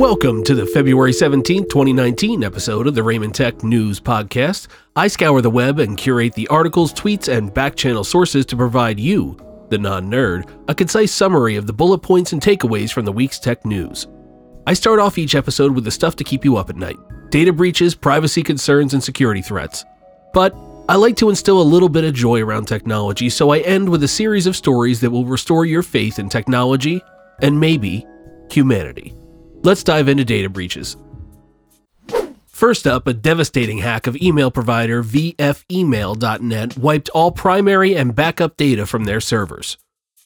Welcome to the February 17, 2019 episode of the Raymond Tech News Podcast. I scour the web and curate the articles, tweets, and back-channel sources to provide you, the non-nerd, a concise summary of the bullet points and takeaways from the week's tech news. I start off each episode with the stuff to keep you up at night: data breaches, privacy concerns, and security threats. But I like to instill a little bit of joy around technology, so I end with a series of stories that will restore your faith in technology and maybe humanity. Let's dive into data breaches. First up, a devastating hack of email provider vfemail.net wiped all primary and backup data from their servers.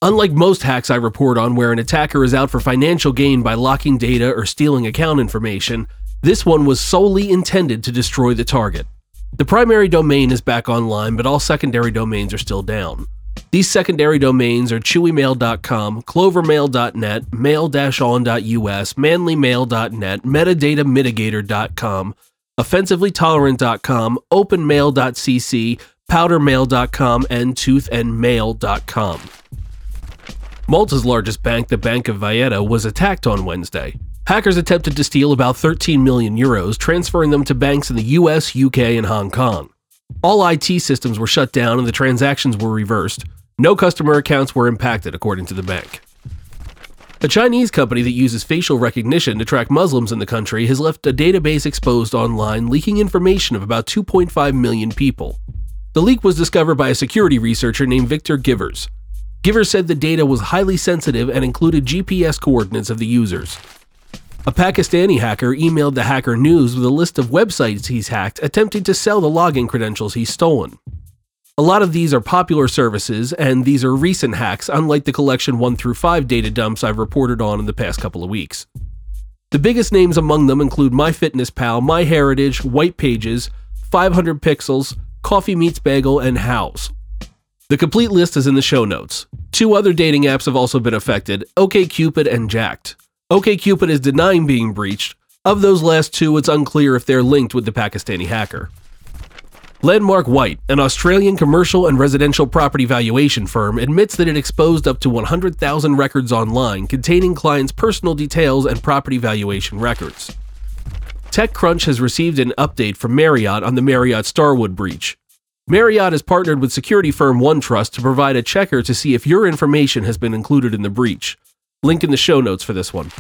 Unlike most hacks I report on where an attacker is out for financial gain by locking data or stealing account information, this one was solely intended to destroy the target. The primary domain is back online, but all secondary domains are still down. These secondary domains are ChewyMail.com, CloverMail.net, Mail-On.us, ManlyMail.net, MetadataMitigator.com, OffensivelyTolerant.com, OpenMail.cc, PowderMail.com, and ToothAndMail.com. Malta's largest bank, the Bank of Valletta, was attacked on Wednesday. Hackers attempted to steal about 13 million euros, transferring them to banks in the US, UK, and Hong Kong. All IT systems were shut down and the transactions were reversed. No customer accounts were impacted, according to the bank. A Chinese company that uses facial recognition to track Muslims in the country has left a database exposed online, leaking information of about 2.5 million people. The leak was discovered by a security researcher named Victor Gevers. Gevers said the data was highly sensitive and included GPS coordinates of the users. A Pakistani hacker emailed the Hacker News with a list of websites he's hacked, attempting to sell the login credentials he's stolen. A lot of these are popular services, and these are recent hacks, unlike the collection 1 through 5 data dumps I've reported on in the past couple of weeks. The biggest names among them include MyFitnessPal, MyHeritage, WhitePages, 500Pixels, CoffeeMeetsBagel, and Hows. The complete list is in the show notes. Two other dating apps have also been affected, OkCupid and Jacked. OkCupid is denying being breached. Of those last two, it's unclear if they're linked with the Pakistani hacker. Landmark White, an Australian commercial and residential property valuation firm, admits that it exposed up to 100,000 records online containing clients' personal details and property valuation records. TechCrunch has received an update from Marriott on the Marriott Starwood breach. Marriott has partnered with security firm OneTrust to provide a checker to see if your information has been included in the breach. Link in the show notes for this one.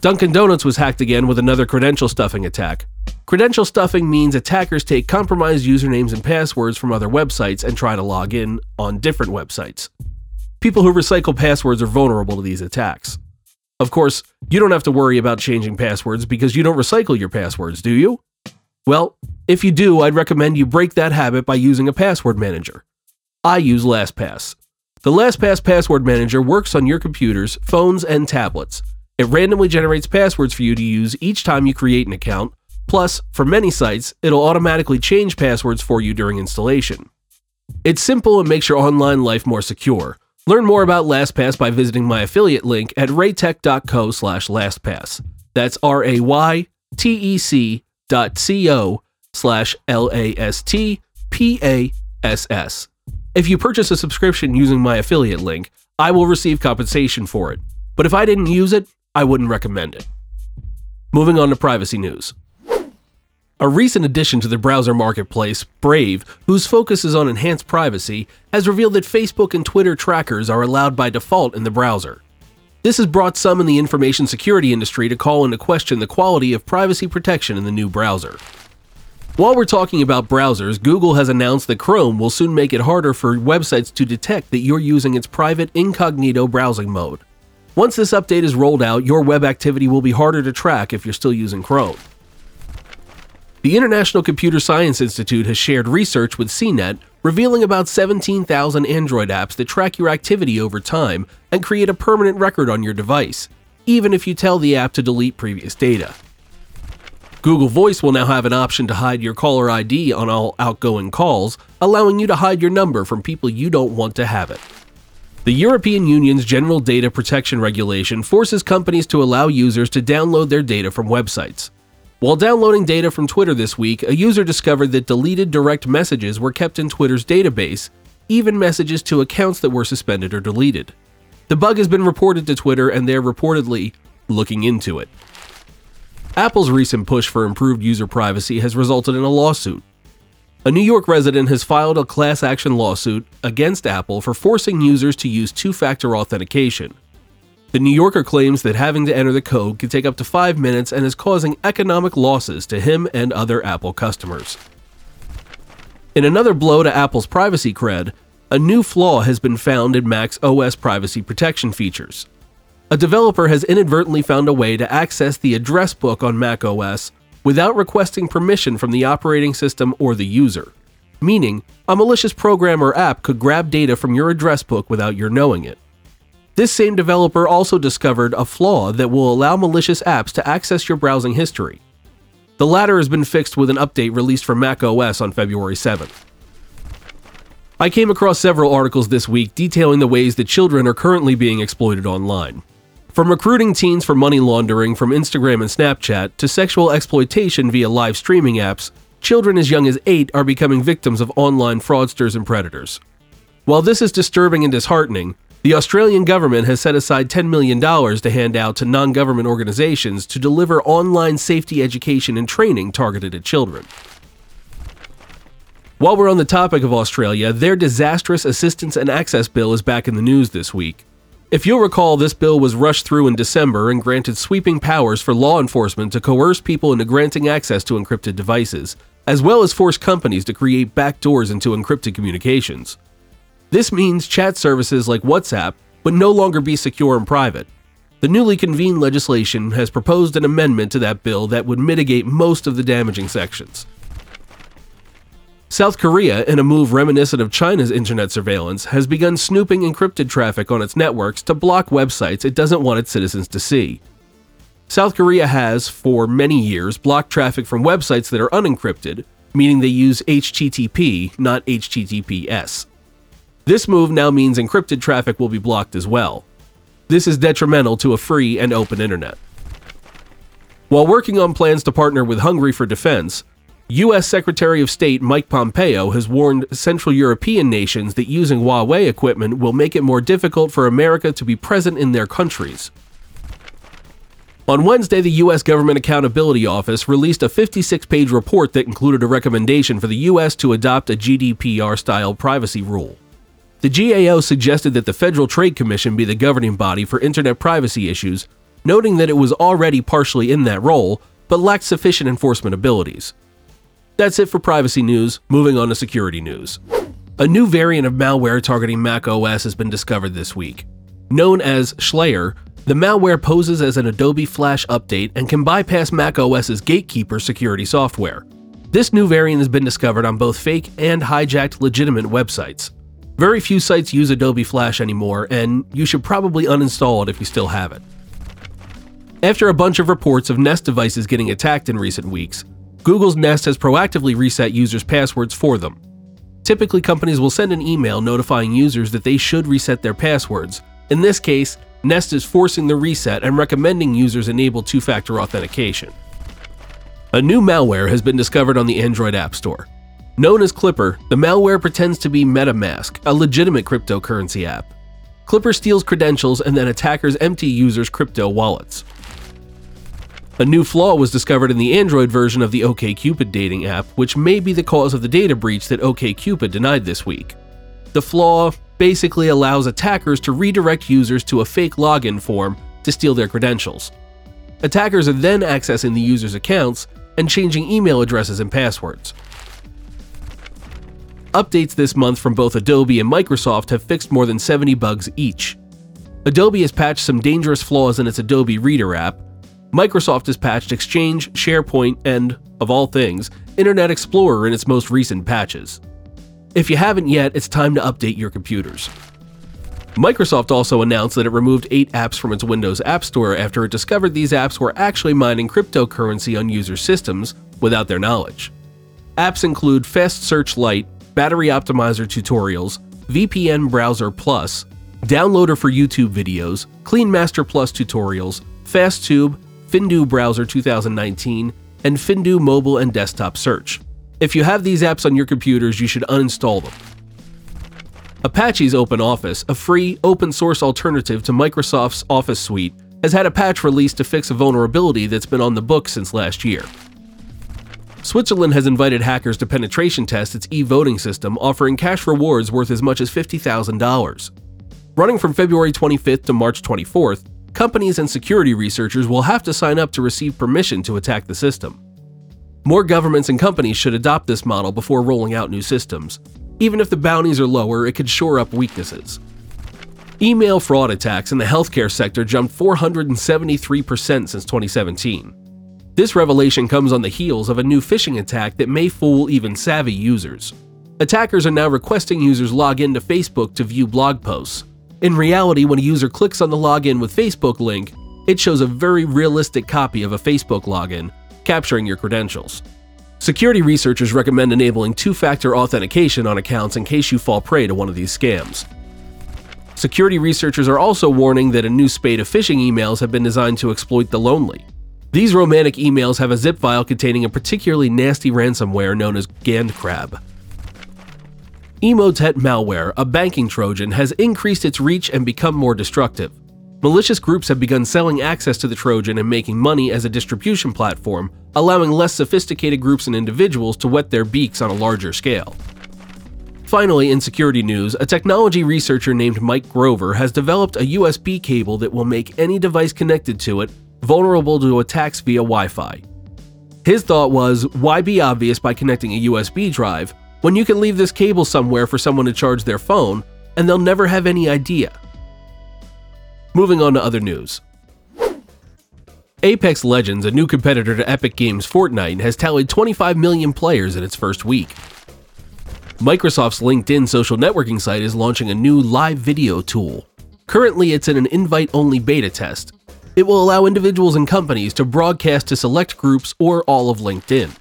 Dunkin' Donuts was hacked again with another credential stuffing attack. Credential stuffing means attackers take compromised usernames and passwords from other websites and try to log in on different websites. People who recycle passwords are vulnerable to these attacks. Of course, you don't have to worry about changing passwords because you don't recycle your passwords, do you? Well, if you do, I'd recommend you break that habit by using a password manager. I use LastPass. The LastPass password manager works on your computers, phones, and tablets. It randomly generates passwords for you to use each time you create an account. Plus, for many sites, it'll automatically change passwords for you during installation. It's simple and makes your online life more secure. Learn more about LastPass by visiting my affiliate link at raytech.co/LastPass. That's RAYTEC.co/LASTPASS. If you purchase a subscription using my affiliate link, I will receive compensation for it, but if I didn't use it, I wouldn't recommend it. Moving on to privacy news. A recent addition to the browser marketplace, Brave, whose focus is on enhanced privacy, has revealed that Facebook and Twitter trackers are allowed by default in the browser. This has brought some in the information security industry to call into question the quality of privacy protection in the new browser. While we're talking about browsers, Google has announced that Chrome will soon make it harder for websites to detect that you're using its private incognito browsing mode. Once this update is rolled out, your web activity will be harder to track if you're still using Chrome. The International Computer Science Institute has shared research with CNET, revealing about 17,000 Android apps that track your activity over time and create a permanent record on your device, even if you tell the app to delete previous data. Google Voice will now have an option to hide your caller ID on all outgoing calls, allowing you to hide your number from people you don't want to have it. The European Union's General Data Protection Regulation forces companies to allow users to download their data from websites. While downloading data from Twitter this week, a user discovered that deleted direct messages were kept in Twitter's database, even messages to accounts that were suspended or deleted. The bug has been reported to Twitter, and they're reportedly looking into it. Apple's recent push for improved user privacy has resulted in a lawsuit. A New York resident has filed a class action lawsuit against Apple for forcing users to use two-factor authentication. The New Yorker claims that having to enter the code can take up to 5 minutes and is causing economic losses to him and other Apple customers. In another blow to Apple's privacy cred, a new flaw has been found in Mac's OS privacy protection features. A developer has inadvertently found a way to access the address book on macOS without requesting permission from the operating system or the user, meaning a malicious program or app could grab data from your address book without your knowing it. This same developer also discovered a flaw that will allow malicious apps to access your browsing history. The latter has been fixed with an update released for macOS on February 7th. I came across several articles this week detailing the ways that children are currently being exploited online. From recruiting teens for money laundering from Instagram and Snapchat to sexual exploitation via live streaming apps, children as young as 8 are becoming victims of online fraudsters and predators. While this is disturbing and disheartening, the Australian government has set aside $10 million to hand out to non-government organizations to deliver online safety education and training targeted at children. While we're on the topic of Australia, their disastrous assistance and access bill is back in the news this week. If you'll recall, this bill was rushed through in December and granted sweeping powers for law enforcement to coerce people into granting access to encrypted devices, as well as force companies to create backdoors into encrypted communications. This means chat services like WhatsApp would no longer be secure and private. The newly convened legislation has proposed an amendment to that bill that would mitigate most of the damaging sections. South Korea, in a move reminiscent of China's internet surveillance, has begun snooping encrypted traffic on its networks to block websites it doesn't want its citizens to see. South Korea has, for many years, blocked traffic from websites that are unencrypted, meaning they use HTTP, not HTTPS. This move now means encrypted traffic will be blocked as well. This is detrimental to a free and open internet. While working on plans to partner with Hungary for defense, U.S. Secretary of State Mike Pompeo has warned Central European nations that using Huawei equipment will make it more difficult for America to be present in their countries. On Wednesday, the U.S. Government Accountability Office released a 56-page report that included a recommendation for the U.S. to adopt a GDPR-style privacy rule. The GAO suggested that the Federal Trade Commission be the governing body for internet privacy issues, noting that it was already partially in that role, but lacked sufficient enforcement abilities. That's it for privacy news, moving on to security news. A new variant of malware targeting macOS has been discovered this week. Known as Schlayer, the malware poses as an Adobe Flash update and can bypass macOS's Gatekeeper security software. This new variant has been discovered on both fake and hijacked legitimate websites. Very few sites use Adobe Flash anymore, and you should probably uninstall it if you still have it. After a bunch of reports of Nest devices getting attacked in recent weeks, Google's Nest has proactively reset users' passwords for them. Typically, companies will send an email notifying users that they should reset their passwords. In this case, Nest is forcing the reset and recommending users enable two-factor authentication. A new malware has been discovered on the Android App Store. Known as Clipper, the malware pretends to be MetaMask, a legitimate cryptocurrency app. Clipper steals credentials and then attackers empty users' crypto wallets. A new flaw was discovered in the Android version of the OkCupid dating app, which may be the cause of the data breach that OkCupid denied this week. The flaw basically allows attackers to redirect users to a fake login form to steal their credentials. Attackers are then accessing the users' accounts and changing email addresses and passwords. Updates this month from both Adobe and Microsoft have fixed more than 70 bugs each. Adobe has patched some dangerous flaws in its Adobe Reader app. Microsoft has patched Exchange, SharePoint, and, of all things, Internet Explorer in its most recent patches. If you haven't yet, it's time to update your computers. Microsoft also announced that it removed 8 apps from its Windows App Store after it discovered these apps were actually mining cryptocurrency on user systems without their knowledge. Apps include Fast Search Lite, Battery Optimizer Tutorials, VPN Browser Plus, Downloader for YouTube Videos, Clean Master Plus Tutorials, FastTube, Findu Browser 2019, and Findu Mobile and Desktop Search. If you have these apps on your computers, you should uninstall them. Apache's OpenOffice, a free, open-source alternative to Microsoft's Office Suite, has had a patch released to fix a vulnerability that's been on the books since last year. Switzerland has invited hackers to penetration test its e-voting system, offering cash rewards worth as much as $50,000. Running from February 25th to March 24th, companies and security researchers will have to sign up to receive permission to attack the system. More governments and companies should adopt this model before rolling out new systems. Even if the bounties are lower, it could shore up weaknesses. Email fraud attacks in the healthcare sector jumped 473% since 2017. This revelation comes on the heels of a new phishing attack that may fool even savvy users. Attackers are now requesting users log in to Facebook to view blog posts. In reality, when a user clicks on the login with Facebook link, it shows a very realistic copy of a Facebook login, capturing your credentials. Security researchers recommend enabling two-factor authentication on accounts in case you fall prey to one of these scams. Security researchers are also warning that a new spate of phishing emails have been designed to exploit the lonely. These romantic emails have a zip file containing a particularly nasty ransomware known as GandCrab. Emotet malware, a banking Trojan, has increased its reach and become more destructive. Malicious groups have begun selling access to the Trojan and making money as a distribution platform, allowing less sophisticated groups and individuals to wet their beaks on a larger scale. Finally, in security news, a technology researcher named Mike Grover has developed a USB cable that will make any device connected to it vulnerable to attacks via Wi-Fi. His thought was, why be obvious by connecting a USB drive when you can leave this cable somewhere for someone to charge their phone and they'll never have any idea? Moving on to other news. Apex Legends, a new competitor to Epic Games' Fortnite, has tallied 25 million players in its first week. Microsoft's LinkedIn social networking site is launching a new live video tool. Currently, it's in an invite-only beta test. It will allow individuals and companies to broadcast to select groups or all of LinkedIn.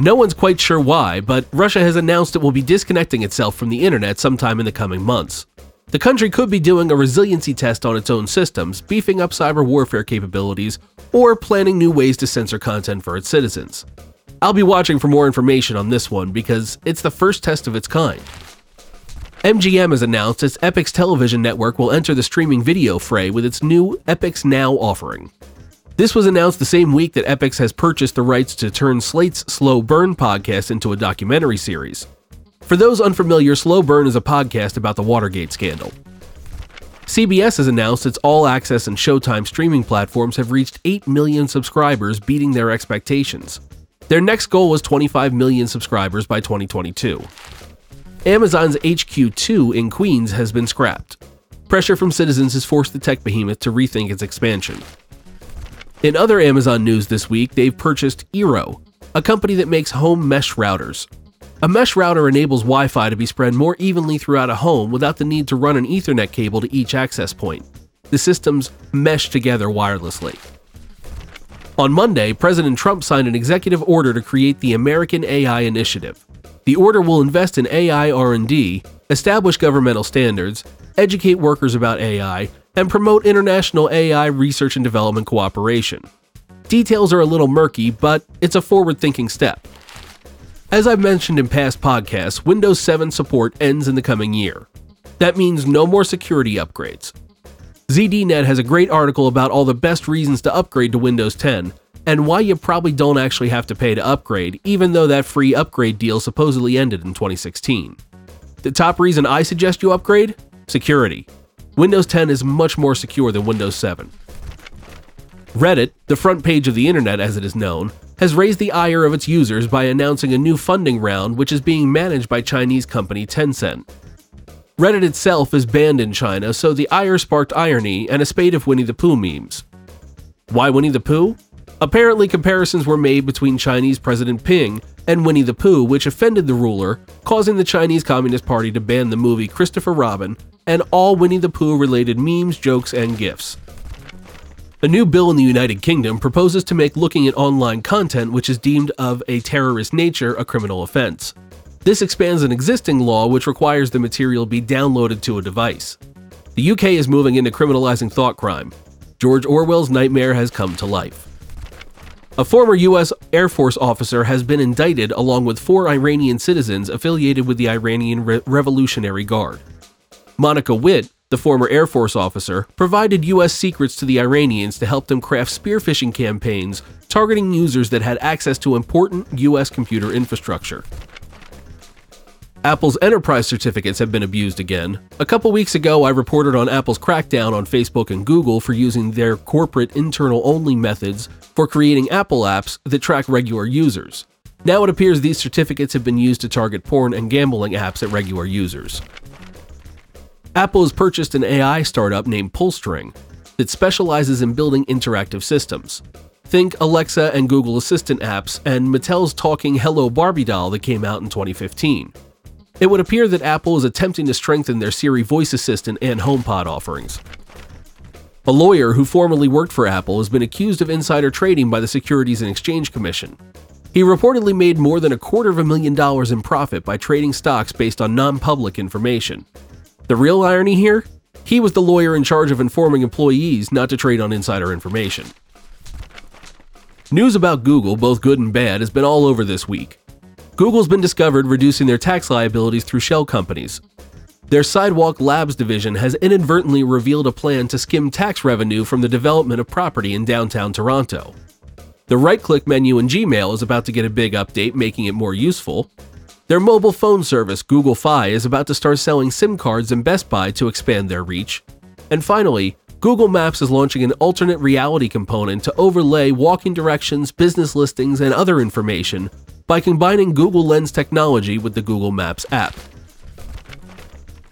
No one's quite sure why, but Russia has announced it will be disconnecting itself from the internet sometime in the coming months. The country could be doing a resiliency test on its own systems, beefing up cyber warfare capabilities, or planning new ways to censor content for its citizens. I'll be watching for more information on this one because it's the first test of its kind. MGM has announced its Epix television network will enter the streaming video fray with its new Epix Now offering. This was announced the same week that Epix has purchased the rights to turn Slate's Slow Burn podcast into a documentary series. For those unfamiliar, Slow Burn is a podcast about the Watergate scandal. CBS has announced its all-access and Showtime streaming platforms have reached 8 million subscribers, beating their expectations. Their next goal was 25 million subscribers by 2022. Amazon's HQ2 in Queens has been scrapped. Pressure from citizens has forced the tech behemoth to rethink its expansion. In other Amazon news this week, they've purchased Eero, a company that makes home mesh routers. A mesh router enables Wi-Fi to be spread more evenly throughout a home without the need to run an Ethernet cable to each access point. The systems mesh together wirelessly. On Monday, President Trump signed an executive order to create the American AI Initiative. The order will invest in AI R&D, establish governmental standards, educate workers about AI, and promote international AI research and development cooperation. Details are a little murky, but it's a forward-thinking step. As I've mentioned in past podcasts, Windows 7 support ends in the coming year. That means no more security upgrades. ZDNet has a great article about all the best reasons to upgrade to Windows 10, and why you probably don't actually have to pay to upgrade, even though that free upgrade deal supposedly ended in 2016. The top reason I suggest you upgrade? Security. Windows 10 is much more secure than Windows 7. Reddit, the front page of the internet as it is known, has raised the ire of its users by announcing a new funding round which is being managed by Chinese company Tencent. Reddit itself is banned in China, so the ire sparked irony and a spate of Winnie the Pooh memes. Why Winnie the Pooh? Apparently, comparisons were made between Chinese President Ping and Winnie the Pooh, which offended the ruler, causing the Chinese Communist Party to ban the movie Christopher Robin and all Winnie the Pooh-related memes, jokes, and GIFs. A new bill in the United Kingdom proposes to make looking at online content which is deemed of a terrorist nature a criminal offense. This expands an existing law which requires the material be downloaded to a device. The UK is moving into criminalizing thought crime. George Orwell's nightmare has come to life. A former U.S. Air Force officer has been indicted along with 4 Iranian citizens affiliated with the Iranian Revolutionary Guard. Monica Witt, the former Air Force officer, provided US secrets to the Iranians to help them craft spear phishing campaigns targeting users that had access to important US computer infrastructure. Apple's enterprise certificates have been abused again. A couple weeks ago, I reported on Apple's crackdown on Facebook and Google for using their corporate internal-only methods for creating Apple apps that track regular users. Now it appears these certificates have been used to target porn and gambling apps at regular users. Apple has purchased an AI startup named Pullstring that specializes in building interactive systems. Think Alexa and Google Assistant apps and Mattel's talking Hello Barbie doll that came out in 2015. It would appear that Apple is attempting to strengthen their Siri voice assistant and HomePod offerings. A lawyer who formerly worked for Apple has been accused of insider trading by the Securities and Exchange Commission. He reportedly made more than $250,000 in profit by trading stocks based on non-public information. The real irony here? He was the lawyer in charge of informing employees not to trade on insider information. News about Google, both good and bad, has been all over this week. Google's been discovered reducing their tax liabilities through shell companies. Their Sidewalk Labs division has inadvertently revealed a plan to skim tax revenue from the development of property in downtown Toronto. The right-click menu in Gmail is about to get a big update, making it more useful. Their mobile phone service, Google Fi, is about to start selling SIM cards in Best Buy to expand their reach. And finally, Google Maps is launching an alternate reality component to overlay walking directions, business listings, and other information by combining Google Lens technology with the Google Maps app.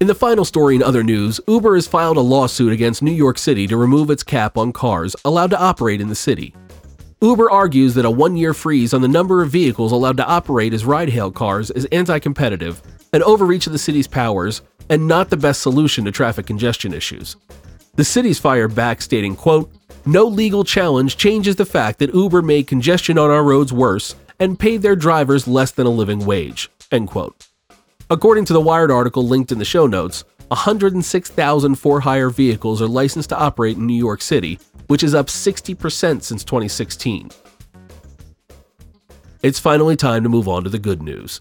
In the final story in other news, Uber has filed a lawsuit against New York City to remove its cap on cars allowed to operate in the city. Uber argues that a one-year freeze on the number of vehicles allowed to operate as ride-hail cars is anti-competitive, an overreach of the city's powers, and not the best solution to traffic congestion issues. The city's fired back, stating, quote, "No legal challenge changes the fact that Uber made congestion on our roads worse and paid their drivers less than a living wage," end quote. According to the Wired article linked in the show notes, 106,000 for-hire vehicles are licensed to operate in New York City, which is up 60% since 2016. It's finally time to move on to the good news.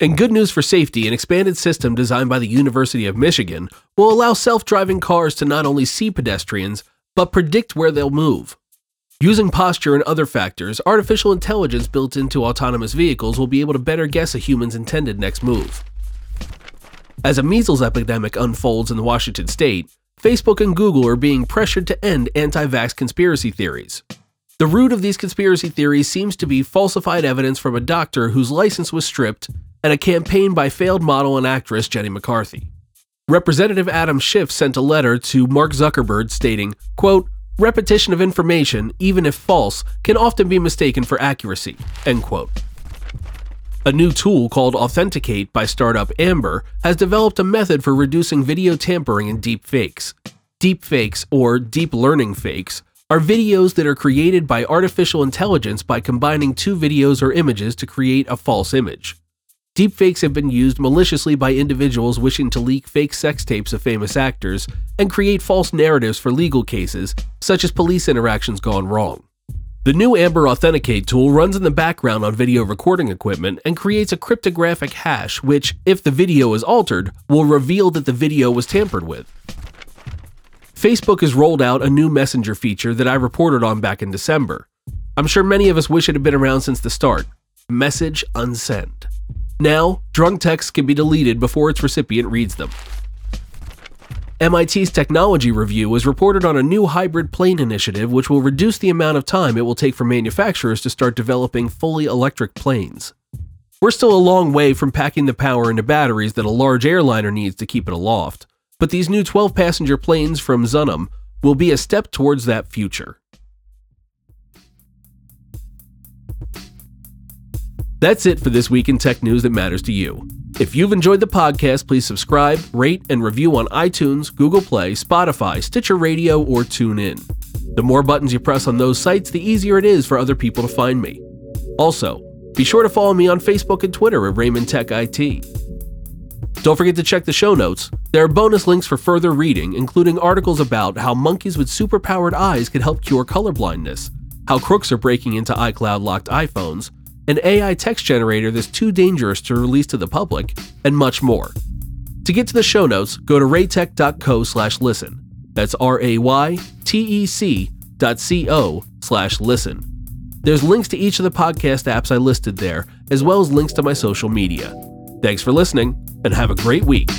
In good news for safety, an expanded system designed by the University of Michigan will allow self-driving cars to not only see pedestrians, but predict where they'll move. Using posture and other factors, artificial intelligence built into autonomous vehicles will be able to better guess a human's intended next move. As a measles epidemic unfolds in Washington state, Facebook and Google are being pressured to end anti-vax conspiracy theories. The root of these conspiracy theories seems to be falsified evidence from a doctor whose license was stripped and a campaign by failed model and actress Jenny McCarthy. Representative Adam Schiff sent a letter to Mark Zuckerberg stating, quote, "Repetition of information, even if false, can often be mistaken for accuracy," end quote. A new tool called Authenticate by startup Amber has developed a method for reducing video tampering and deepfakes. Deepfakes, or deep learning fakes, are videos that are created by artificial intelligence by combining two videos or images to create a false image. Deepfakes have been used maliciously by individuals wishing to leak fake sex tapes of famous actors and create false narratives for legal cases, such as police interactions gone wrong. The new Amber Authenticate tool runs in the background on video recording equipment and creates a cryptographic hash which, if the video is altered, will reveal that the video was tampered with. Facebook has rolled out a new messenger feature that I reported on back in December. I'm sure many of us wish it had been around since the start. Message unsend. Now, drunk texts can be deleted before its recipient reads them. MIT's Technology Review has reported on a new hybrid plane initiative which will reduce the amount of time it will take for manufacturers to start developing fully electric planes. We're still a long way from packing the power into batteries that a large airliner needs to keep it aloft, but these new 12-passenger planes from Zunum will be a step towards that future. That's it for this week in tech news that matters to you. If you've enjoyed the podcast, please subscribe, rate, and review on iTunes, Google Play, Spotify, Stitcher Radio, or TuneIn. The more buttons you press on those sites, the easier it is for other people to find me. Also, be sure to follow me on Facebook and Twitter at RaymondTechIT. Don't forget to check the show notes. There are bonus links for further reading, including articles about how monkeys with superpowered eyes could help cure colorblindness, how crooks are breaking into iCloud-locked iPhones, an AI text generator that's too dangerous to release to the public, and much more. To get to the show notes, go to raytech.co/listen. That's raytech.co/listen. There's links to each of the podcast apps I listed there, as well as links to my social media. Thanks for listening, and have a great week.